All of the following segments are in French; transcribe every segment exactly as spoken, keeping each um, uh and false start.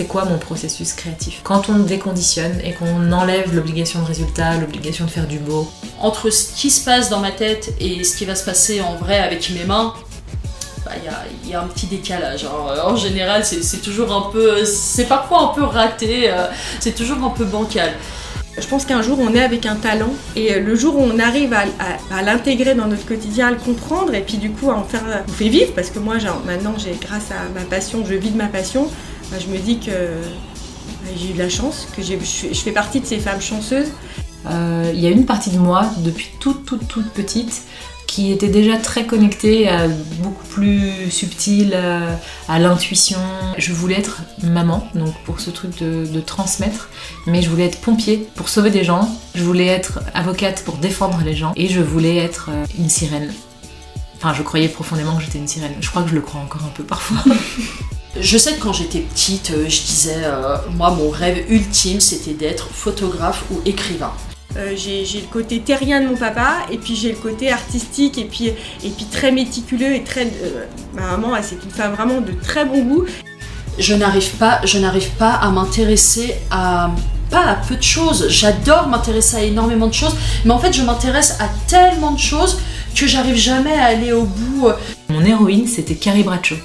c'est quoi mon processus créatif. Quand on déconditionne et qu'on enlève l'obligation de résultat, l'obligation de faire du beau. Entre ce qui se passe dans ma tête et ce qui va se passer en vrai avec mes mains, bah, y, y a un petit décalage. En, en général, c'est, c'est toujours un peu, c'est parfois un peu raté, euh, c'est toujours un peu bancal. Je pense qu'un jour on est avec un talent et le jour où on arrive à, à, à l'intégrer dans notre quotidien, à le comprendre et puis du coup à en faire, on fait vivre parce que moi genre, maintenant j'ai, grâce à ma passion, je vis de ma passion, bah, je me dis que bah, j'ai eu de la chance, que j'ai, je, je fais partie de ces femmes chanceuses. Euh, y a une partie de moi depuis toute toute toute petite qui était déjà très connectée, à, beaucoup plus subtile, à, à l'intuition. Je voulais être maman, donc pour ce truc de, de transmettre, mais je voulais être pompier pour sauver des gens, je voulais être avocate pour défendre les gens, et je voulais être une sirène. Enfin, je croyais profondément que j'étais une sirène. Je crois que je le crois encore un peu parfois. Je sais que quand j'étais petite, je disais, euh, moi, mon rêve ultime, c'était d'être photographe ou écrivain. Euh, j'ai, j'ai le côté terrien de mon papa et puis j'ai le côté artistique et puis, et puis très méticuleux et très... Euh, ma maman, c'est une femme vraiment de très bon goût. Je n'arrive pas, je n'arrive pas à m'intéresser à... pas à peu de choses. J'adore m'intéresser à énormément de choses, mais en fait je m'intéresse à tellement de choses que j'arrive jamais à aller au bout. Mon héroïne, c'était Carrie Bradshaw.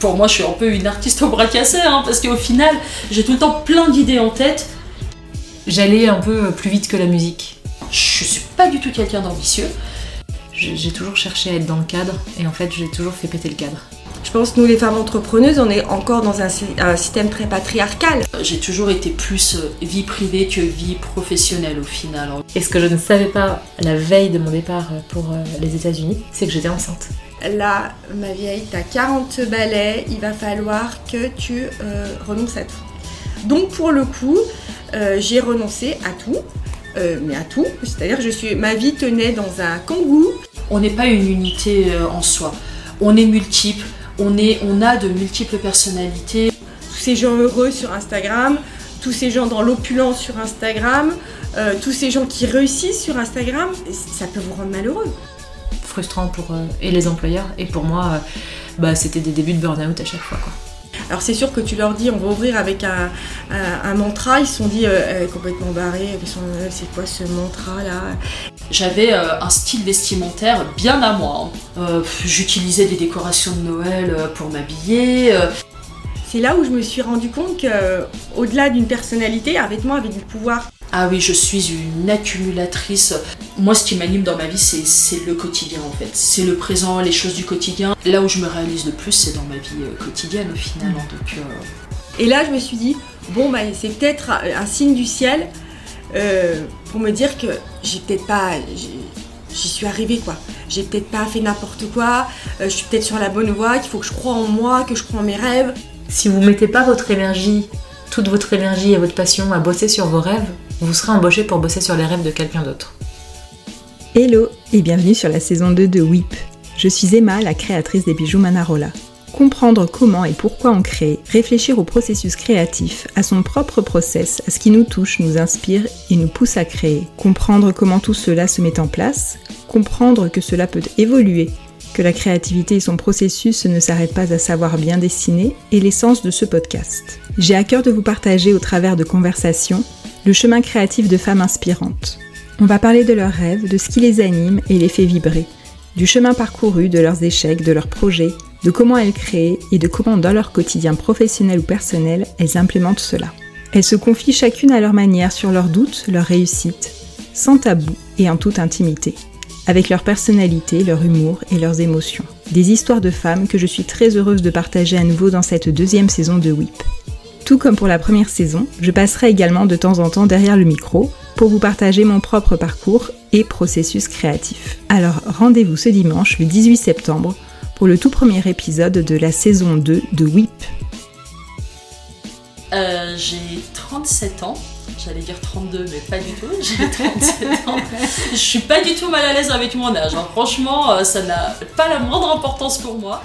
Pour moi, je suis un peu une artiste au bras cassé, hein, parce qu'au final, j'ai tout le temps plein d'idées en tête. J'allais un peu plus vite que la musique. Je suis pas du tout quelqu'un d'ambitieux. J'ai toujours cherché à être dans le cadre et en fait j'ai toujours fait péter le cadre. Je pense que nous les femmes entrepreneuses, on est encore dans un, un système très patriarcal. J'ai toujours été plus vie privée que vie professionnelle au final. Et ce que je ne savais pas la veille de mon départ pour les États-Unis, c'est que j'étais enceinte. Là, ma vieille, t'as quarante balais, il va falloir que tu euh, renonces à tout. Donc pour le coup, Euh, j'ai renoncé à tout, euh, mais à tout, c'est-à-dire je suis, ma vie tenait dans un Kangoo. On n'est pas une unité euh, en soi, on est multiple, on, est, on a de multiples personnalités. Tous ces gens heureux sur Instagram, tous ces gens dans l'opulence sur Instagram, euh, tous ces gens qui réussissent sur Instagram, ça peut vous rendre malheureux. Frustrant pour euh, et les employeurs et pour moi, euh, bah, c'était des débuts de burn-out à chaque fois, quoi. Alors c'est sûr que tu leur dis on va ouvrir avec un, un, un mantra, ils se sont dit euh, complètement barrés, ils sont, euh, c'est quoi ce mantra là? J'avais euh, un style vestimentaire bien à moi, hein. euh, j'utilisais des décorations de Noël euh, pour m'habiller. Euh. C'est là où je me suis rendu compte qu'au-delà d'une personnalité, avec moi avait du pouvoir. Ah oui, je suis une accumulatrice. Moi, ce qui m'anime dans ma vie, c'est, c'est le quotidien en fait. C'est le présent, les choses du quotidien. Là où je me réalise le plus, c'est dans ma vie quotidienne au final. Mmh. Donc, euh... Et là, je me suis dit, bon, bah, c'est peut-être un signe du ciel euh, pour me dire que j'ai peut-être pas... J'ai... J'y suis arrivée quoi, j'ai peut-être pas fait n'importe quoi, euh, je suis peut-être sur la bonne voie, qu'il faut que je croie en moi, que je croie en mes rêves. Si vous mettez pas votre énergie, toute votre énergie et votre passion à bosser sur vos rêves, vous serez embauché pour bosser sur les rêves de quelqu'un d'autre. Hello et bienvenue sur la saison deux de W I P. Je suis Emma, la créatrice des bijoux Manarola. Comprendre comment et pourquoi on crée, réfléchir au processus créatif, à son propre process, à ce qui nous touche, nous inspire et nous pousse à créer. Comprendre comment tout cela se met en place, comprendre que cela peut évoluer, que la créativité et son processus ne s'arrêtent pas à savoir bien dessiner est l'essence de ce podcast. J'ai à cœur de vous partager au travers de conversations le chemin créatif de femmes inspirantes. On va parler de leurs rêves, de ce qui les anime et les fait vibrer, du chemin parcouru, de leurs échecs, de leurs projets, de comment elles créent et de comment dans leur quotidien professionnel ou personnel, elles implémentent cela. Elles se confient chacune à leur manière sur leurs doutes, leurs réussites, sans tabou et en toute intimité, avec leur personnalité, leur humour et leurs émotions. Des histoires de femmes que je suis très heureuse de partager à nouveau dans cette deuxième saison de W I P. Tout comme pour la première saison, je passerai également de temps en temps derrière le micro pour vous partager mon propre parcours et processus créatif. Alors rendez-vous ce dimanche, le dix-huit septembre, pour le tout premier épisode de la saison deux de W I P. Euh, j'ai trente-sept ans, j'allais dire trente-deux mais pas du tout, j'ai trente-sept ans. Je suis pas du tout mal à l'aise avec mon âge, hein. Franchement ça n'a pas la moindre importance pour moi.